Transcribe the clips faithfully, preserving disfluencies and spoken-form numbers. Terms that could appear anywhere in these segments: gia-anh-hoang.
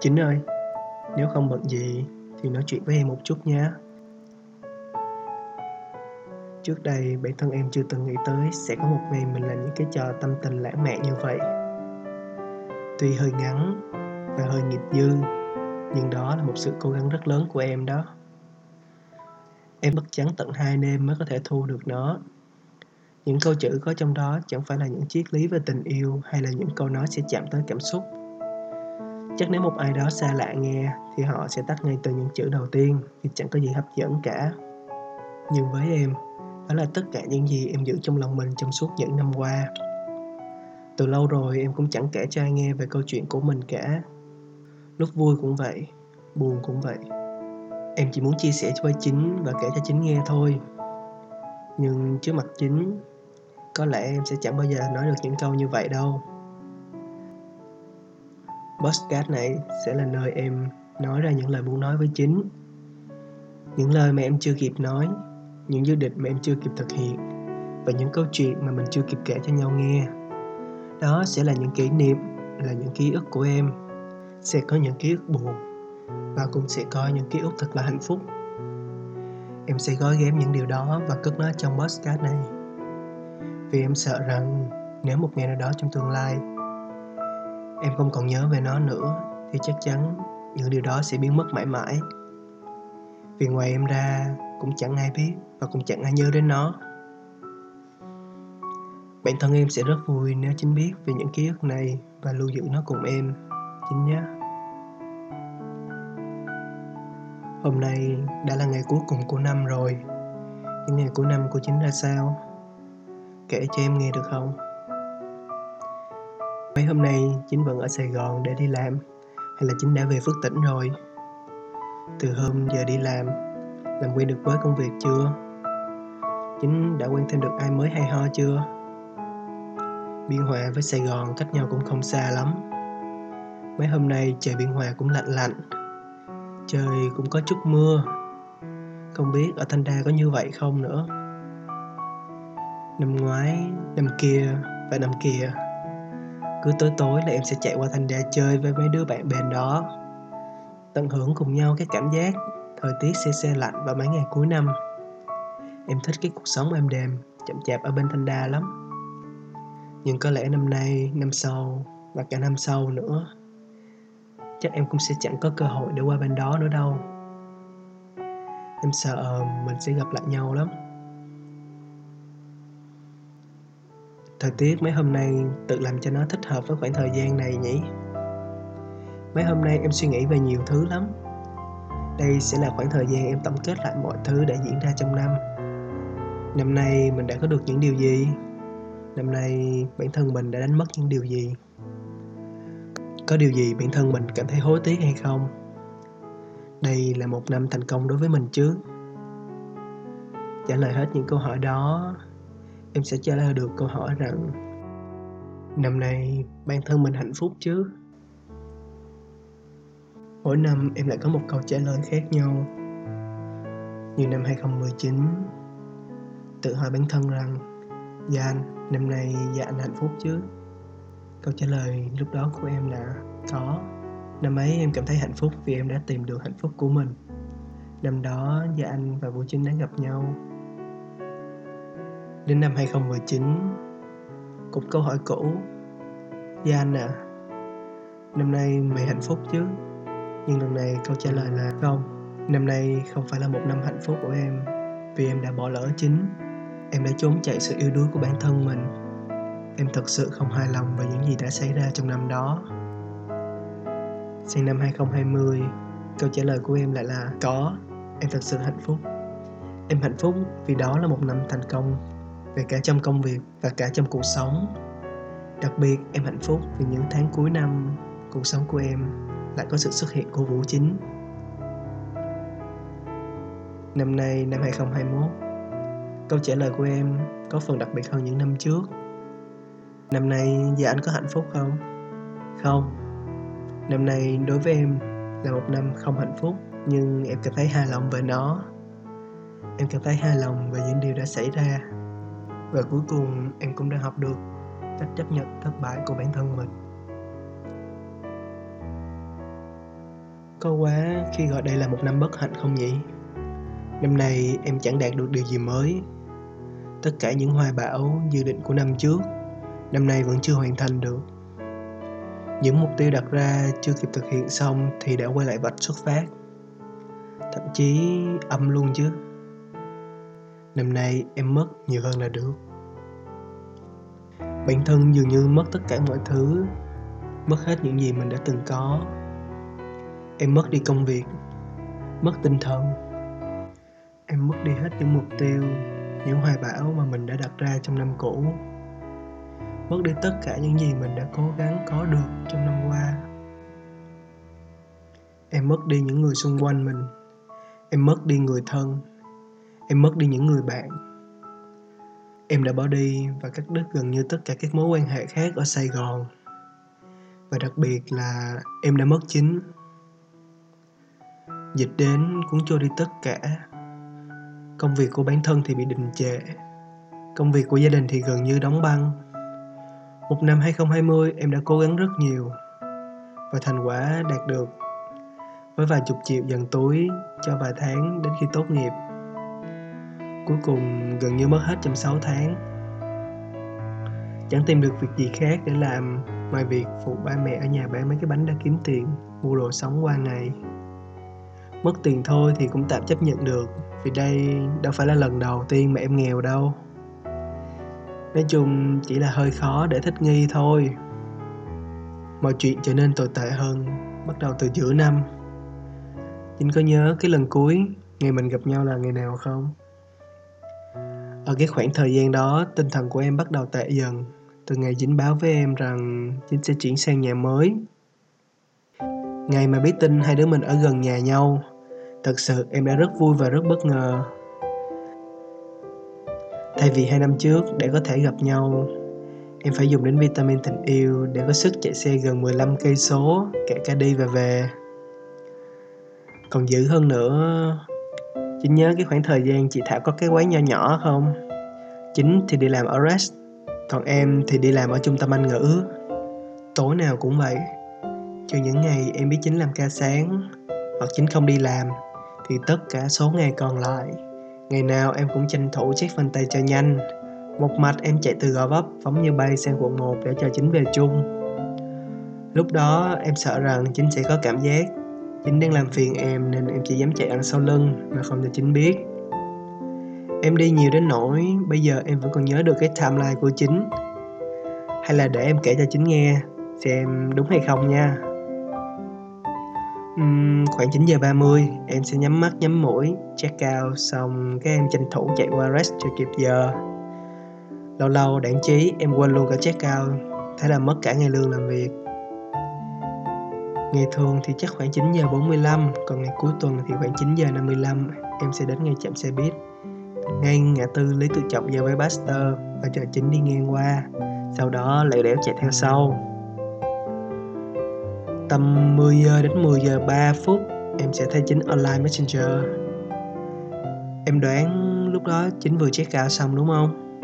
Chín ơi, nếu không bận gì thì nói chuyện với em một chút nhé. Trước đây bản thân em chưa từng nghĩ tới sẽ có một ngày mình làm những cái trò tâm tình lãng mạn như vậy. Tuy hơi ngắn và hơi nghiệp dư, nhưng đó là một sự cố gắng rất lớn của em đó. Em bất chán tận hai đêm mới có thể thu được nó. Những câu chữ có trong đó chẳng phải là những triết lý về tình yêu, hay là những câu nói sẽ chạm tới cảm xúc. Chắc nếu một ai đó xa lạ nghe thì họ sẽ tắt ngay từ những chữ đầu tiên vì chẳng có gì hấp dẫn cả. Nhưng với em, đó là tất cả những gì em giữ trong lòng mình trong suốt những năm qua. Từ lâu rồi em cũng chẳng kể cho ai nghe về câu chuyện của mình cả. Lúc vui cũng vậy, buồn cũng vậy. Em chỉ muốn chia sẻ với Chính và kể cho Chính nghe thôi. Nhưng trước mặt Chính, có lẽ em sẽ chẳng bao giờ nói được những câu như vậy đâu. Podcast này sẽ là nơi em nói ra những lời muốn nói với Chính. Những lời mà em chưa kịp nói, những dự định mà em chưa kịp thực hiện, và những câu chuyện mà mình chưa kịp kể cho nhau nghe. Đó sẽ là những kỷ niệm, là những ký ức của em. Sẽ có những ký ức buồn, và cũng sẽ có những ký ức thật là hạnh phúc. Em sẽ gói ghém những điều đó và cất nó trong podcast này. Vì em sợ rằng nếu một ngày nào đó trong tương lai em không còn nhớ về nó nữa, thì chắc chắn những điều đó sẽ biến mất mãi mãi. Vì ngoài em ra cũng chẳng ai biết và cũng chẳng ai nhớ đến nó. Bản thân em sẽ rất vui nếu Chính biết về những ký ức này và lưu giữ nó cùng em, Chính nhé. Hôm nay đã là ngày cuối cùng của năm rồi. Những ngày cuối năm của Chính ra sao? Kể cho em nghe được không? Mấy hôm nay Chính vẫn ở Sài Gòn để đi làm, hay là Chính đã về Phước Tỉnh rồi? Từ hôm giờ đi làm, làm quen được với công việc chưa? Chính đã quen thêm được ai mới hay ho chưa? Biên Hòa với Sài Gòn cách nhau cũng không xa lắm. Mấy hôm nay trời Biên Hòa cũng lạnh lạnh, trời cũng có chút mưa. Không biết ở Thanh Đa có như vậy không nữa. Năm ngoái, năm kia và năm kia, cứ tối tối là em sẽ chạy qua Thanh Đa chơi với mấy đứa bạn bè đó, tận hưởng cùng nhau cái cảm giác thời tiết se se lạnh vào mấy ngày cuối năm. Em thích cái cuộc sống êm đềm, chậm chạp ở bên Thanh Đa lắm. Nhưng có lẽ năm nay, năm sau và cả năm sau nữa, chắc em cũng sẽ chẳng có cơ hội để qua bên đó nữa đâu. Em sợ mình sẽ gặp lại nhau lắm. Thời tiết mấy hôm nay tự làm cho nó thích hợp với khoảng thời gian này nhỉ. Mấy hôm nay em suy nghĩ về nhiều thứ lắm. Đây sẽ là khoảng thời gian em tổng kết lại mọi thứ đã diễn ra trong năm. Năm nay mình đã có được những điều gì? Năm nay bản thân mình đã đánh mất những điều gì? Có điều gì bản thân mình cảm thấy hối tiếc hay không? Đây là một năm thành công đối với mình chứ? Trả lời hết những câu hỏi đó, em sẽ trả lời được câu hỏi rằng năm nay bản thân mình hạnh phúc chứ? Mỗi năm em lại có một câu trả lời khác nhau. Như năm hai không một chín, tự hỏi bản thân rằng Gia Anh, năm nay Gia Anh hạnh phúc chứ? Câu trả lời lúc đó của em là có. Năm ấy em cảm thấy hạnh phúc vì em đã tìm được hạnh phúc của mình. Năm đó Gia Anh và Vũ Chín đã gặp nhau. Đến năm hai không một chín, cũng câu hỏi cũ. Gia Anh à, năm nay mày hạnh phúc chứ? Nhưng lần này câu trả lời là không. Năm nay không phải là một năm hạnh phúc của em, vì em đã bỏ lỡ Chính. Em đã trốn chạy sự yếu đuối của bản thân mình. Em thật sự không hài lòng về những gì đã xảy ra trong năm đó. Sang năm hai không hai không, câu trả lời của em lại là có. Em thật sự hạnh phúc. Em hạnh phúc vì đó là một năm thành công về cả trong công việc và cả trong cuộc sống. Đặc biệt em hạnh phúc vì những tháng cuối năm cuộc sống của em lại có sự xuất hiện của Vũ Chín. Năm nay, năm hai không hai mốt, câu trả lời của em có phần đặc biệt hơn những năm trước. Năm nay, Gia Anh có hạnh phúc không? Không. Năm nay, đối với em là một năm không hạnh phúc, nhưng em cảm thấy hài lòng về nó. Em cảm thấy hài lòng về những điều đã xảy ra. Và cuối cùng, em cũng đã học được cách chấp nhận thất bại của bản thân mình. Có quá khi gọi đây là một năm bất hạnh không nhỉ? Năm nay em chẳng đạt được điều gì mới. Tất cả những hoài bão, dự định của năm trước, năm nay vẫn chưa hoàn thành được. Những mục tiêu đặt ra chưa kịp thực hiện xong thì đã quay lại vạch xuất phát. Thậm chí âm luôn chứ. Năm nay em mất nhiều hơn là được. Bản thân dường như mất tất cả mọi thứ, mất hết những gì mình đã từng có. Em mất đi công việc, mất tinh thần. Em mất đi hết những mục tiêu, những hoài bão mà mình đã đặt ra trong năm cũ. Mất đi tất cả những gì mình đã cố gắng có được trong năm qua. Em mất đi những người xung quanh mình. Em mất đi người thân. Em mất đi những người bạn. Em đã bỏ đi và cắt đứt gần như tất cả các mối quan hệ khác ở Sài Gòn. Và đặc biệt là em đã mất Chín. Dịch đến cũng trôi đi tất cả. Công việc của bản thân thì bị đình trệ. Công việc của gia đình thì gần như đóng băng. Một năm hai không hai không em đã cố gắng rất nhiều. Và thành quả đạt được với vài chục triệu dần túi cho vài tháng đến khi tốt nghiệp. Cuối cùng gần như mất hết trong sáu tháng. Chẳng tìm được việc gì khác để làm ngoài việc phụ ba mẹ ở nhà bán mấy cái bánh đã kiếm tiền, mua đồ sống qua ngày. Mất tiền thôi thì cũng tạm chấp nhận được, vì đây đâu phải là lần đầu tiên mà em nghèo đâu. Nói chung chỉ là hơi khó để thích nghi thôi. Mọi chuyện trở nên tồi tệ hơn bắt đầu từ giữa năm. Chính có nhớ cái lần cuối ngày mình gặp nhau là ngày nào không? Ở cái khoảng thời gian đó, tinh thần của em bắt đầu tệ dần. Từ ngày Chính báo với em rằng Chính sẽ chuyển sang nhà mới. Ngày mà biết tin hai đứa mình ở gần nhà nhau, thật sự em đã rất vui và rất bất ngờ. Thay vì hai năm trước để có thể gặp nhau, em phải dùng đến vitamin tình yêu để có sức chạy xe gần mười lăm cây số kể cả đi và về. Còn dữ hơn nữa, Chính nhớ cái khoảng thời gian chị Thảo có cái quán nho nhỏ không? Chính thì đi làm ở rest, còn em thì đi làm ở trung tâm Anh ngữ. Tối nào cũng vậy. Trừ những ngày em biết Chính làm ca sáng hoặc Chính không đi làm, thì tất cả số ngày còn lại, ngày nào em cũng tranh thủ check phần tay cho nhanh. Một mạch em chạy từ Gò Vấp phóng như bay sang quận một để chờ Chính về chung. Lúc đó em sợ rằng Chính sẽ có cảm giác Chính đang làm phiền em, nên em chỉ dám chạy ăn sau lưng mà không cho Chính biết. Em đi nhiều đến nỗi bây giờ em vẫn còn nhớ được cái timeline của Chính. Hay là để em kể cho Chính nghe xem đúng hay không nha. uhm, Khoảng chín giờ ba mươi em sẽ nhắm mắt nhắm mũi check out, xong cái em tranh thủ chạy qua rest cho kịp giờ. Lâu lâu đãng trí em quên luôn cả check out, thế là mất cả ngày lương làm việc. Ngày thường thì chắc khoảng chín giờ bốn mươi lăm, còn ngày cuối tuần thì khoảng chín giờ năm mươi lăm em sẽ đến ngay trạm xe buýt, ngay ngã tư Lý Tự Trọng vào Westminster và chờ Chính đi ngang qua, sau đó lẹo đẻo chạy theo sau. Tầm mười giờ đến mười giờ ba phút em sẽ thấy Chính online Messenger. Em đoán lúc đó Chính vừa check out xong đúng không?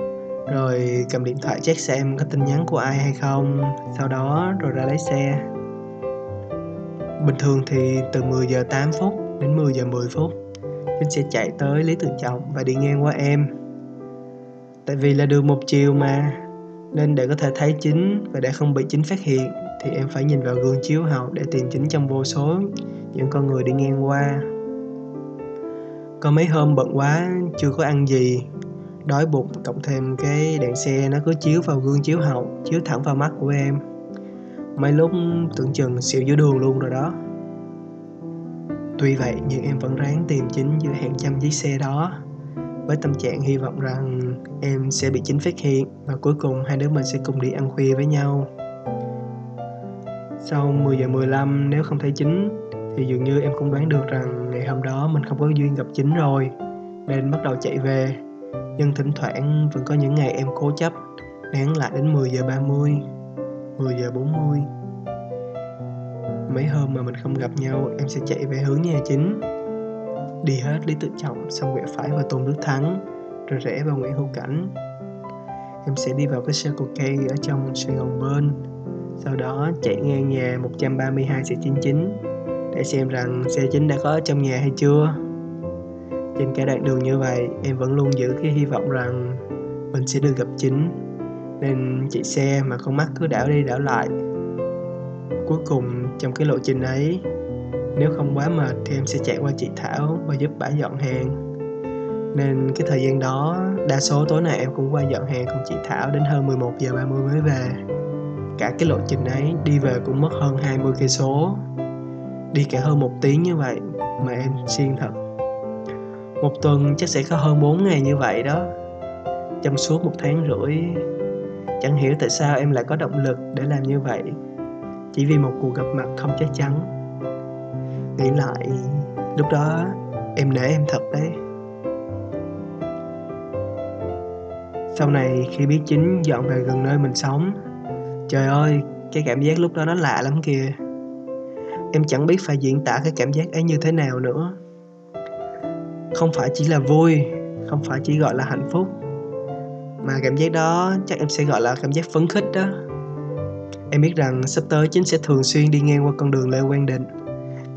Rồi cầm điện thoại check xem có tin nhắn của ai hay không, sau đó rồi ra lấy xe. Bình thường thì từ mười giờ tám phút đến mười giờ mười phút Chính sẽ chạy tới Lý Tự Trọng và đi ngang qua em. Tại vì là đường một chiều mà, nên để có thể thấy Chính và để không bị Chính phát hiện thì em phải nhìn vào gương chiếu hậu để tìm Chính trong vô số những con người đi ngang qua. Có mấy hôm bận quá chưa có ăn gì, đói bụng, cộng thêm cái đèn xe nó cứ chiếu vào gương chiếu hậu, chiếu thẳng vào mắt của em. Mấy lúc tưởng chừng xỉu giữa đường luôn rồi đó. Tuy vậy nhưng em vẫn ráng tìm Chính giữa hàng trăm chiếc xe đó, với tâm trạng hy vọng rằng em sẽ bị Chính phát hiện và cuối cùng hai đứa mình sẽ cùng đi ăn khuya với nhau. Sau mười giờ mười lăm nếu không thấy Chính thì dường như em cũng đoán được rằng ngày hôm đó mình không có duyên gặp Chính rồi, nên bắt đầu chạy về. Nhưng thỉnh thoảng vẫn có những ngày em cố chấp nán lại đến mười giờ ba mươi, mười giờ bốn mươi. Mấy hôm mà mình không gặp nhau em sẽ chạy về hướng nhà Chính, đi hết Lý Tự Trọng xong quẹo phải vào Tôn Đức Thắng rồi rẽ vào Nguyễn Hữu Cảnh. Em sẽ đi vào cái Circle K ở trong Sài Gòn bên, sau đó chạy ngang nhà một trăm ba mươi hai xẹt chín chín để xem rằng xe chính đã có ở trong nhà hay chưa. Trên cả đoạn đường như vậy, em vẫn luôn giữ cái hy vọng rằng mình sẽ được gặp Chính, nên chạy xe mà con mắt cứ đảo đi đảo lại. Cuối cùng trong cái lộ trình ấy, nếu không quá mệt thì em sẽ chạy qua chị Thảo và giúp bả dọn hàng. Nên cái thời gian đó, đa số tối nay em cũng qua dọn hàng cùng chị Thảo đến hơn mười một giờ ba mươi mới về. Cả cái lộ trình ấy đi về cũng mất hơn hai mươi cây số. Đi cả hơn một tiếng như vậy mà em siêng thật. Một tuần chắc sẽ có hơn bốn ngày như vậy đó. Trong suốt một tháng rưỡi, chẳng hiểu tại sao em lại có động lực để làm như vậy, chỉ vì một cuộc gặp mặt không chắc chắn. Nghĩ lại, lúc đó em nể em thật đấy. Sau này khi biết Chính dọn về gần nơi mình sống, trời ơi, cái cảm giác lúc đó nó lạ lắm kìa. Em chẳng biết phải diễn tả cái cảm giác ấy như thế nào nữa. Không phải chỉ là vui, không phải chỉ gọi là hạnh phúc, mà cảm giác đó chắc em sẽ gọi là cảm giác phấn khích đó. Em biết rằng sắp tới Chính sẽ thường xuyên đi ngang qua con đường Lê Quang Định,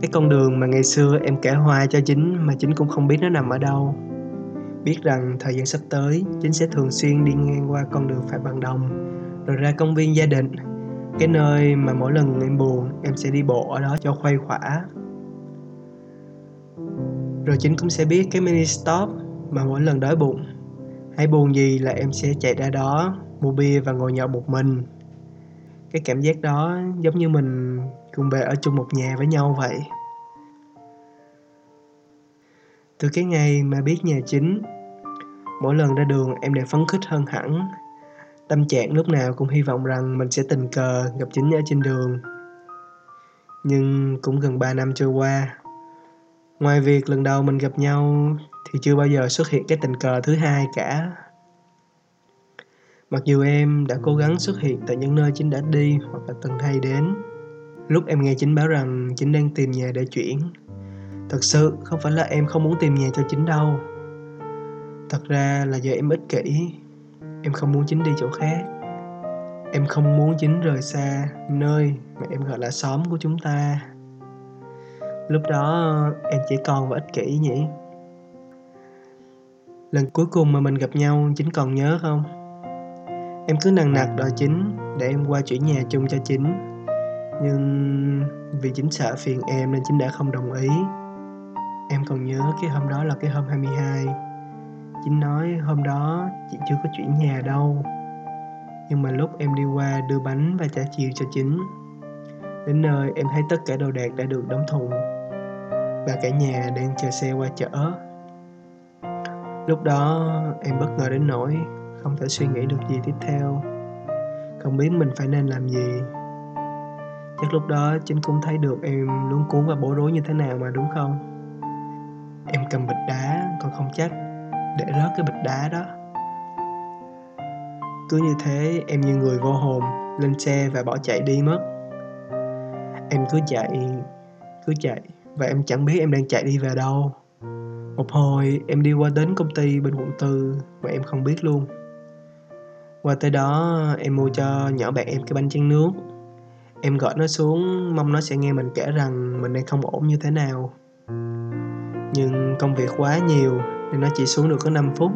cái con đường mà ngày xưa em kể hoài cho Chính mà Chính cũng không biết nó nằm ở đâu. Biết rằng thời gian sắp tới Chính sẽ thường xuyên đi ngang qua con đường Phạm Văn Đồng, rồi ra công viên Gia Định, cái nơi mà mỗi lần em buồn em sẽ đi bộ ở đó cho khuây khỏa. Rồi Chính cũng sẽ biết cái mini stop mà mỗi lần đói bụng hay buồn gì là em sẽ chạy ra đó mua bia và ngồi nhậu một mình. Cái cảm giác đó giống như mình cùng về ở chung một nhà với nhau vậy. Từ cái ngày mà biết nhà Chính, mỗi lần ra đường em đều phấn khích hơn hẳn. Tâm trạng lúc nào cũng hy vọng rằng mình sẽ tình cờ gặp Chính ở trên đường. Nhưng cũng gần ba năm trôi qua, ngoài việc lần đầu mình gặp nhau thì chưa bao giờ xuất hiện cái tình cờ thứ hai cả. Mặc dù em đã cố gắng xuất hiện tại những nơi Chính đã đi hoặc là từng hay đến. Lúc em nghe Chính báo rằng Chính đang tìm nhà để chuyển, thật sự không phải là em không muốn tìm nhà cho Chính đâu. Thật ra là do em ích kỷ, em không muốn Chính đi chỗ khác. Em không muốn Chính rời xa nơi mà em gọi là xóm của chúng ta. Lúc đó em chỉ còn và ích kỷ nhỉ. Lần cuối cùng mà mình gặp nhau, Chính còn nhớ không? Em cứ nằng nặc đòi Chính để em qua chuyển nhà chung cho Chính, nhưng vì Chính sợ phiền em nên Chính đã không đồng ý. Em còn nhớ cái hôm đó là cái hôm hai mươi hai. Chính nói hôm đó chị chưa có chuyển nhà đâu, nhưng mà lúc em đi qua đưa bánh và trả chiều cho Chính, đến nơi em thấy tất cả đồ đạc đã được đóng thùng và cả nhà đang chờ xe qua chở. Lúc đó em bất ngờ đến nỗi không thể suy nghĩ được gì tiếp theo, không biết mình phải nên làm gì. Chắc lúc đó Chính cũng thấy được em luống cuống và bối rối như thế nào mà đúng không? Em cầm bịch đá còn không chắc để rớt cái bịch đá đó. Cứ như thế em như người vô hồn, lên xe và bỏ chạy đi mất. Em cứ chạy, cứ chạy và em chẳng biết em đang chạy đi về đâu. Một hồi em đi qua đến công ty bên quận tư mà em không biết luôn. Qua tới đó em mua cho nhỏ bạn em cái bánh tráng nước. Em gọi nó xuống mong nó sẽ nghe mình kể rằng mình đang không ổn như thế nào. Nhưng công việc quá nhiều nên nó chỉ xuống được có năm phút.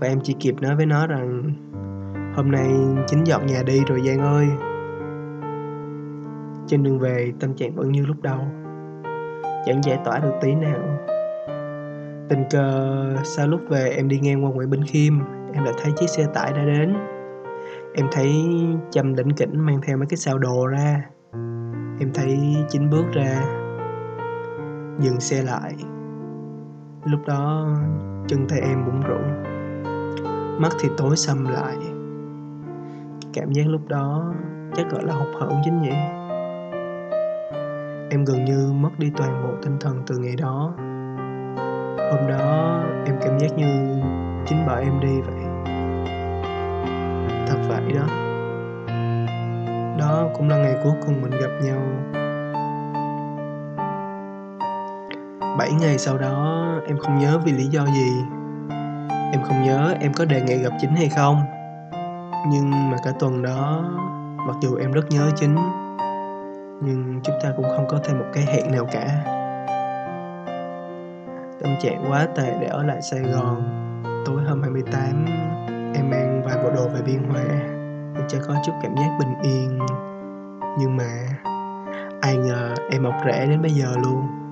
Và em chỉ kịp nói với nó rằng hôm nay Chính dọn nhà đi rồi Giang ơi. Trên đường về tâm trạng vẫn như lúc đầu, chẳng giải tỏa được tí nào. Tình cờ sau lúc về em đi ngang qua Nguyễn Bình Khiêm, em lại thấy chiếc xe tải đã đến. Em thấy Trâm lỉnh kỉnh mang theo mấy cái xào đồ ra. Em thấy Chính bước ra, dừng xe lại. Lúc đó chân tay em bủn rủn, mắt thì tối sầm lại. Cảm giác lúc đó chắc gọi là hụt hẫng chính nhỉ. Em gần như mất đi toàn bộ tinh thần từ ngày đó. Hôm đó em cảm giác như Chính bảo em đi vậy. Thật vậy đó. Đó cũng là ngày cuối cùng mình gặp nhau. Bảy ngày sau đó em không nhớ vì lý do gì. Em không nhớ em có đề nghị gặp Chính hay không. Nhưng mà cả tuần đó, mặc dù em rất nhớ Chính, nhưng chúng ta cũng không có thêm một cái hẹn nào cả. Tâm trạng quá tệ để ở lại Sài Gòn. Tối hôm hai mươi tám, em mang vài bộ đồ về Biên Hòa để cho có chút cảm giác bình yên. Nhưng mà ai ngờ em mọc rễ đến bây giờ luôn.